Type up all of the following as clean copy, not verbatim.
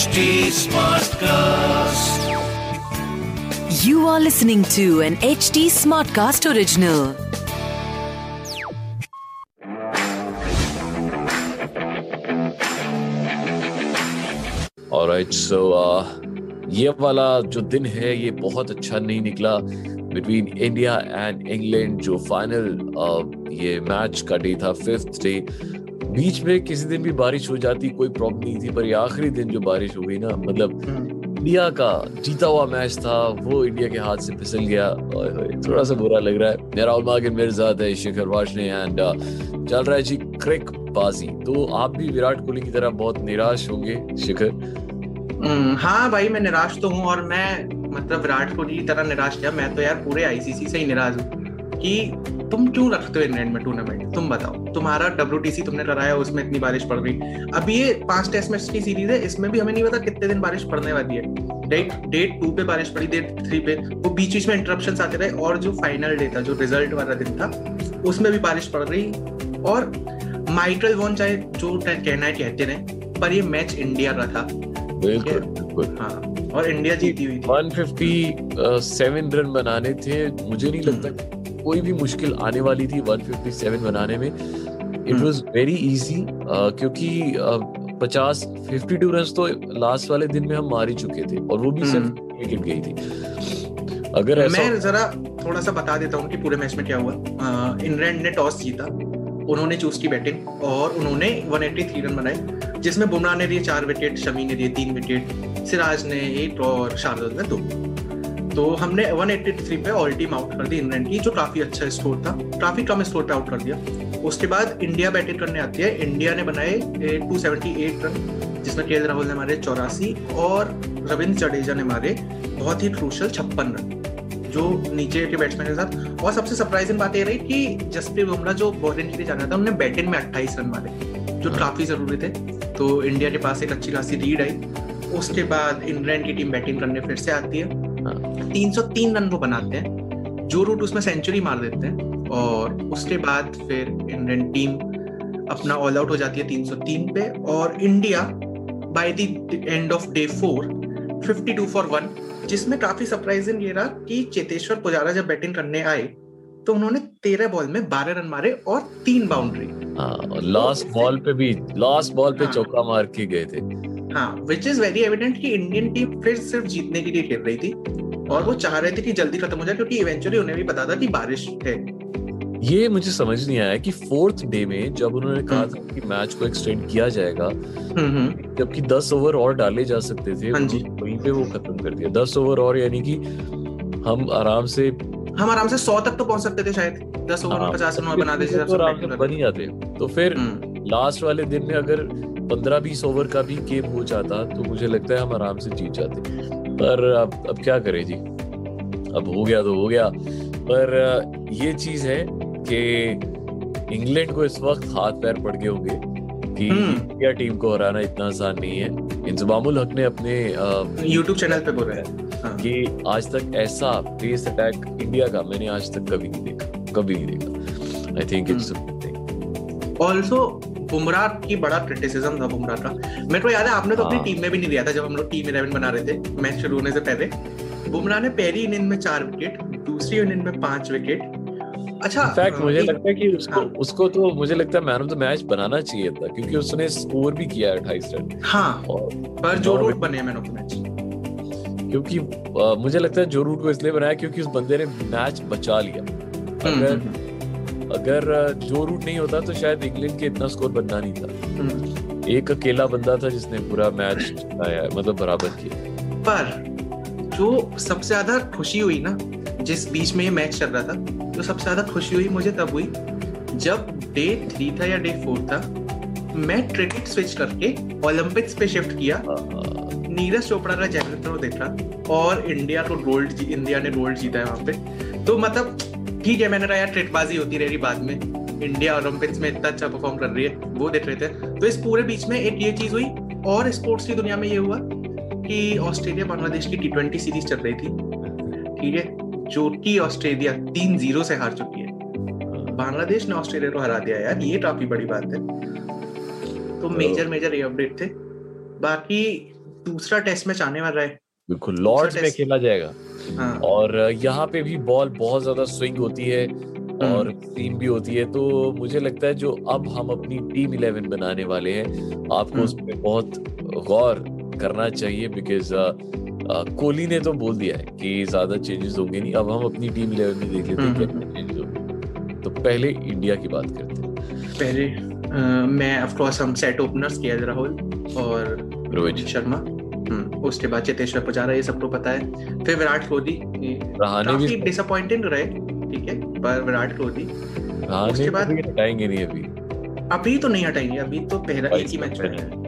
HD Smartcast. You are listening to an HD Smartcast original. Alright, ये वाला जो दिन है ये बहुत अच्छा नहीं निकला बिटवीन इंडिया एंड इंग्लैंड जो फाइनल ये मैच का डे था, फिफ्थ डे. बीच में किसी दिन भी बारिश हो जाती कोई प्रॉब्लम नहीं थी, पर ये आखिरी दिन जो बारिश हो गई ना, मतलब इंडिया का जीता हुआ मैच था वो इंडिया के हाथ से फिसल गया. थोड़ा सा बुरा लग रहा है. राहुल मागिन मेरे साथ है शिखर वाशने एंड चल रहा है जी क्रिक बाजी. तो आप भी विराट कोहली की तरह बहुत निराश होंगे शिखर? हाँ भाई, मैं निराश तो हूँ, और मैं मतलब विराट कोहली की तरह निराश क्या, मैं तो यार पूरे आईसीसी से ही निराश हूँ कि तुम क्यों रखते हो इंग्लैंड में टूर्नामेंट. तुम बताओ, तुम्हारा WTC तुमने कराया, उसमें इतनी बारिश पड़ गई. अब ये 5 टेस्ट मैच की सीरीज है, इसमें भी हमें नहीं पता कितने दिन बारिश पड़ने वाली है. Date 2 पे बारिश पड़ी, Date 3 पे, वो बीच बीच में इंटरप्शंस आते रहे, और जो फाइनल डे था, जो रिजल्ट वाला दिन था, उसमें भी बारिश पड़ रही. और माइकल वॉन चाहे जो कहना है कहते रहे, पर ये मैच इंडिया का था. बिल्कुल हाँ, और इंडिया जीती हुई. 157 रन बनाने थे, मुझे नहीं लगता कोई भी मुश्किल आने वाली थी 157 बनाने में. इट वाज वेरी इजी, क्योंकि 52 रन तो लास्ट वाले दिन में हम मार ही चुके थे, और वो भी सिर्फ विकेट गई थी. अगर ऐसा मैं जरा थोड़ा सा बता देता हूँ कि पूरे मैच में क्या हुआ. इंग्लैंड ने टॉस जीता, उन्होंने चूज की बैटिंग, और उन्होंने 183 रन बनाए, जिसमें बुमराह ने दिए 4 विकेट, शमी ने दिए 3 विकेट, सिराज ने 8 और शार्दुल ने 2. तो हमने 183 पे ऑल टीम आउट कर दी इंग्लैंड की, जो काफी अच्छा स्कोर था. काफी कम स्कोर पे आउट कर दिया. उसके बाद इंडिया बैटिंग करने आती है. इंडिया ने बनाए 278 रन, जिसमें केएल राहुल ने मारे 84 और रविंद्र जडेजा ने मारे बहुत ही क्रूशल 56 रन, जो नीचे के बैट्समैन के साथ. और सबसे सरप्राइजिंग बात ये रही कि जसप्रीत बुमराह जो बॉलिंग के लिए जाना था, उन्होंने बैटिंग में 28 रन मारे, जो काफी जरूरी थे. तो इंडिया के पास एक अच्छी खासी लीड आई. उसके बाद इंग्लैंड की टीम बैटिंग करने फिर से आती है. 303 रन वो बनाते हैं, जो रूट उसमें सेंचुरी मार देते हैं, और उसके बाद फिर इंडियन टीम अपना ऑल आउट हो जाती है 303 पे. और India by the end of day 4 52 for 1, जिसमें काफी सरप्राइजिंग ये रहा कि चेतेश्वर पुजारा जब बैटिंग करने आए तो उन्होंने 13 बॉल में 12 रन मारे और 3 बाउंड्री, और लास्ट बॉल पे चौका मार के गए थे. हाँ, which is very evident कि इंडियन टीम फिर सिर्फ जीतने के लिए खेल रही थी, और वो चाह रहे थे कि जल्दी खत्म हो जाए, क्योंकि इवेंचुअली उन्हें भी पता था कि बारिश है. ये मुझे समझ नहीं आया कि फोर्थ डे में जब उन्होंने कहा था कि मैच को एक्सटेंड किया जाएगा, जबकि 10 ओवर और डाले जा सकते थे, वहीं पे वो खत्म कर दिया. 10 ओवर और, यानी कि हम आराम से 100 तक तो पहुंच सकते थे शायद. 10 ओवर में 50 रन बना देते बन जाते. तो फिर लास्ट वाले दिन में अगर 15-20 ओवर का भी गेम हो जाता तो मुझे लगता है हम आराम से जीत जाते. पर अब क्या करें जी, अब हो गया तो हो गया. पर ये चीज है कि इंग्लैंड को इस वक्त हाथ पैर पड़ गए होंगे कि इंडिया टीम को हराना इतना आसान नहीं है. इंजमामुल हक ने अपने YouTube चैनल पे बोला है कि आज तक ऐसा पेस अटैक इंडिया का मैंने आज तक कभी नहीं देखा. I think it's also Bumrah की बड़ा क्रिटिसिज्म था बुमराह का. मेरे को याद है आपने तो अपनी टीम में भी नहीं दिया था, जब हम लोग टीम 11 बना रहे थे मैच शुरू होने से पहले. बुमराह ने पहली इनिंग में 4 विकेट, दूसरी इनिंग में 5 विकेट. अच्छा, इनफैक्ट मुझे लगता है कि उसको तो मुझे लगता है मैन ऑफ द मैच बनाना चाहिए था, क्योंकि उसने स्कोर भी किया 28 रन. हाँ, पर जो रूट बने मैन ऑफ द मैच, क्योंकि मुझे लगता है जो रूट को इसलिए बनाया क्योंकि उस बंदे ने मैच बचा लिया. अगर जो रूट नहीं होता तो शायद इंग्लैंड के इतना स्कोर बनना नहीं था. एक अकेला बंदा था जिसने पूरा मैच जिताया, मतलब बराबर किया. पर जो सबसे ज्यादा खुशी हुई ना, जिस बीच में ये मैच चल रहा था, जो सबसे ज्यादा खुशी हुई मुझे तब हुई जब डे 3 था या डे 4 था, मैं क्रिकेट स्विच करके ओलंपिक्स पे शिफ्ट किया. नीरज चोपड़ा का जैवलिन थ्रो देखा, और इंडिया ने गोल्ड जीता है वहां पे. तो मतलब ठीक है, मैंने कहा यार ट्रेटबाजी होती रही बाद में, इंडिया ओलंपिक्स में इतना अच्छा परफॉर्म कर रही है, वो देख रहे थे. तो इस पूरे बीच में एक ये चीज हुई. और स्पोर्ट्स की दुनिया में ये हुआ कि ऑस्ट्रेलिया बांग्लादेश की T20 सीरीज चल रही थी, ठीक है, जो कि ऑस्ट्रेलिया 3-0 से हार चुकी है. बांग्लादेश ने ऑस्ट्रेलिया को हरा दिया यार, ये काफी बड़ी बात है. तो मेजर ये अपडेट थे. बाकी दूसरा टेस्ट मैच आने वाला है, बिल्कुल लॉर्ड्स में खेला जाएगा। हाँ। और यहाँ पे भी बॉल बहुत ज्यादा स्विंग होती है और टीम भी होती है, तो मुझे लगता है जो अब हम अपनी टीम 11 बनाने वाले हैं आपको उसमें बहुत गौर करना चाहिए, बिकॉज कोहली ने तो बोल दिया है कि ज्यादा चेंजेस होंगे नहीं। अब हम अपनी टीम 11 में देख लेते हैं कितने चेंजेस होंगे। तो पहले इंडिया की बात करते हैं। पहले मैं ऑफ कोर्स हम सेट ओपनर्स केएल राहुल और रोहित शर्मा, उसके बाद चेतेश्वर पुजारा, ये सबको पता है। फिर विराट कोहली काफी डिसअपॉइंटिंग रहे, ठीक है, पर विराट कोहली उसके बाद हटाएंगे नहीं, अभी तो नहीं हटाएंगे, अभी तो पहला एक ही मैच बचा है।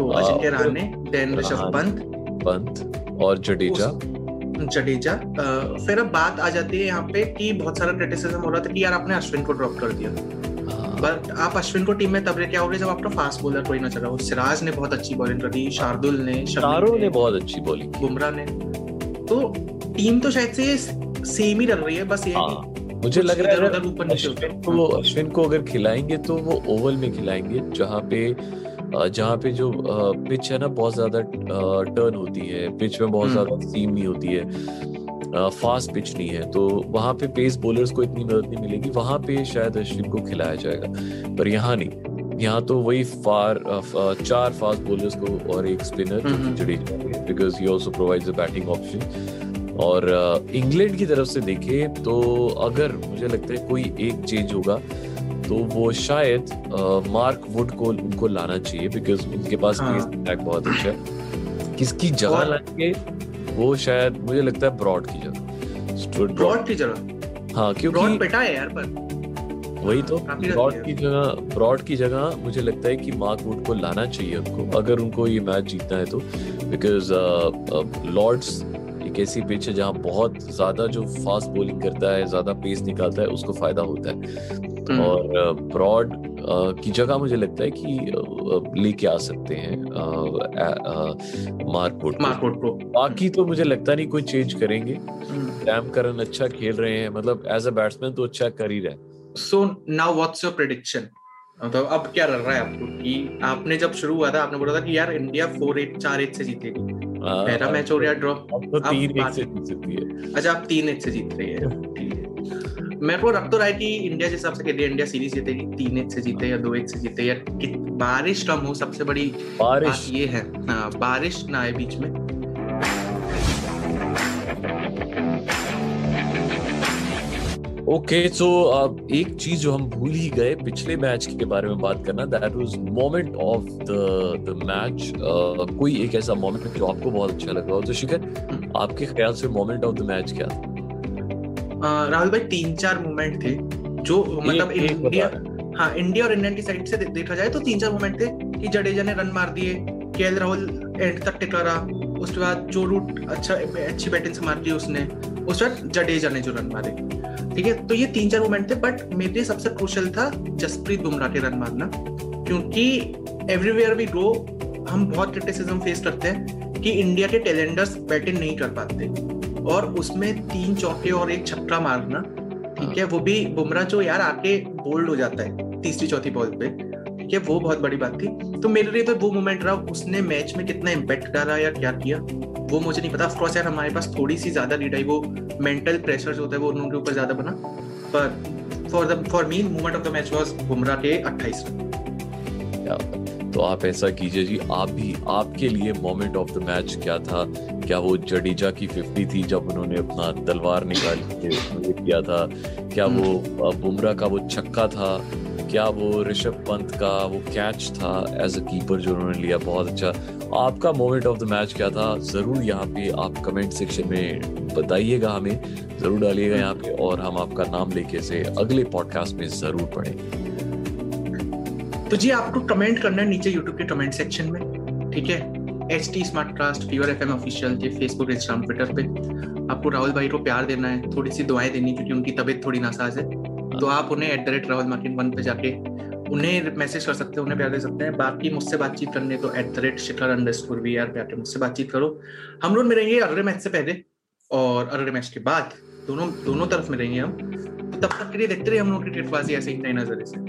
तो अजिंक्य रहाणे, देन ऋषभ पंत और जडेजा। फिर अब बात आ जाती है यहाँ पे कि बहुत सारा क्रिटिसिज्म हो रहा था कि यार आपने अश्विन को ड्रॉप कर दिया, बट आप अश्विन को टीम में तब लेके आओगे जब आपका फास्ट बॉलर कोई ना चला हो। सिराज ने बहुत अच्छी बॉलिंग करी, शार्दुल ने, शामी ने बहुत अच्छी बॉलिंग, बुमराह ने, तो टीम तो शायद से सेम ही लग रही है। बस ये मुझे लग रहा है ऊपर नीचे होता है। वो अश्विन को अगर खिलाएंगे तो वो ओवल में खिलाएंगे जहाँ पे जो पिच है ना बहुत ज्यादा टर्न होती है, पिच में बहुत ज्यादा सीम नहीं होती है, फास्ट पिच नहीं है, तो वहां पे पेस बॉलर्स को इतनी मदद नहीं मिलेगी। वहां पे शायद अश्विन को खिलाया जाएगा, पर यहाँ नहीं, यहाँ तो वही चार फास्ट बॉलर्स को और एक spinner Jadeja, because he also provides a batting option. और इंग्लैंड की तरफ से देखे तो अगर मुझे लगता है कोई एक चेंज होगा तो वो शायद मार्क वुड को उनको लाना चाहिए, बिकॉज उनके पास पेस अटैक बहुत अच्छा है। किसकी जगह लाएंगे वो शायद मुझे लगता है ब्रॉड की जगह। ब्रॉड की जगह, हाँ, क्योंकि ब्रॉड पिटा है यार, पर वही तो ब्रॉड की जगह मुझे लगता है कि मार्क वुड को लाना चाहिए उनको, अगर उनको ये मैच जीतना है तो, बिकॉज लॉर्ड्स एक ऐसी पिच है जहाँ बहुत ज्यादा जो फास्ट बॉलिंग करता है, ज्यादा पेस निकालता है, उसको फायदा होता है। और ब्रॉड की जगह मुझे लगता है कि लेके आ सकते हैं मार्क वुड को। बाकी तो मुझे लगता नहीं कोई चेंज करेंगे। करन अच्छा खेल रहे हैं, मतलब एज अ बैट्समैन तो अच्छा कर ही रहे हैं। So now what's your prediction, मतलब अब क्या लग रहा है आपको? कि आपने जब शुरू हुआ था आपने बोला था कि यार इंडिया 4-8 से जीतेगी, पहला मैच हो रहा है ड्रॉप, तो 3-1 से जीत सकती है। अच्छा, आप 3-1 से जीत रही है, मेरे को रख तो रहा है कि इंडिया जैसे आपसे कहते हैं इंडिया सीरीज जीतेगी 3-1 से जीते या 2-1 से जीते, या बारिश कम हो, सबसे बड़ी बात ये है बारिश ना आए बीच में। ओके, सो एक चीज जो हम भूल ही गए पिछले मैच के बारे में बात करना, that was moment of the match. कोई एक ऐसा मोमेंट जो आपको बहुत अच्छा लगा हो, तो शिखर आपके ख्याल से मोमेंट ऑफ द मैच क्या था? राहुल भाई 3-4 मोमेंट थे जो मतलब इंडिया और इंग्लैंड की साइड से देखा जाए तो 3-4 मोमेंट थे कि जडेजा ने रन मार दिए, केएल राहुल एंड तक टिका रहा, उसके बाद जो रूट अच्छी बैटिंग से मार दी उसने, उसके बाद जडेजा ने जो रन मारे, ठीक है, तो ये 3-4 मोमेंट थे। बट मेरे लिए सबसे क्रूशियल था जसप्रीत बुमराह के रन मारना, क्योंकि एवरीवेयर वी गो हम बहुत क्रिटिसिज्म फेस करते हैं कि इंडिया के टैलेंटर्स बैटिंग नहीं कर पाते, और उसमें 3 चौके और 1 छक्का मारना, ठीक है, वो भी बुमराह जो यार आके बोल्ड हो जाता है 3-4 बॉल पे, ठीक है, वो बहुत बड़ी बात थी। तो मेरे लिए तो वो मोमेंट रहा। उसने मैच में कितना इम्पैक्ट डाला या क्या किया वो मुझे नहीं पता। ऑफकोर्स यार हमारे पास थोड़ी सी ज्यादा लीड आई, वो मेंटल प्रेशर जो होता है वो उनके ऊपर ज्यादा बना, पर for me moment of the match was Bumrah के 28 रन। तो आप ऐसा कीजिए जी, आप भी, आपके लिए मोमेंट ऑफ द मैच क्या था? क्या वो जडेजा की 50 थी जब उन्होंने अपना तलवार निकाल के किया था? क्या वो बुमराह का वो छक्का था? क्या वो ऋषभ पंत का वो कैच था एज अ कीपर जो उन्होंने लिया? बहुत अच्छा, आपका मोमेंट ऑफ द मैच क्या था? जरूर यहाँ पे आप कमेंट सेक्शन में बताइएगा, हमें जरूर डालिएगा यहाँ पे, और हम आपका नाम लेके से अगले पॉडकास्ट में जरूर पढ़ेंगे। तो जी आपको कमेंट करना है नीचे यूट्यूब के कमेंट सेक्शन में, ठीक है, HD Smartcast, Fever FM official के फेसबुक, इंस्टाग्राम, ट्विटर पे। आपको राहुल भाई को प्यार देना है, थोड़ी सी दुआएं देनी, क्योंकि उनकी तबीयत थोड़ी नासाज है, तो आप उन्हें @RahuLMartin1 पे जाके उन्हें मैसेज कर सकते हैं, उन्हें प्यार दे सकते हैं। बाकी मुझसे बातचीत करने तो @Shikhar_VR पे आके मुझसे बातचीत करो। हम लोग मिलेंगे अगले मैच से पहले और अगले मैच के बाद, दोनों तरफ मिलेंगे हम। तब तक के लिए देखते रहिए हम लोग क्रिकेटबाजी ऐसे ही नए नजरिए से।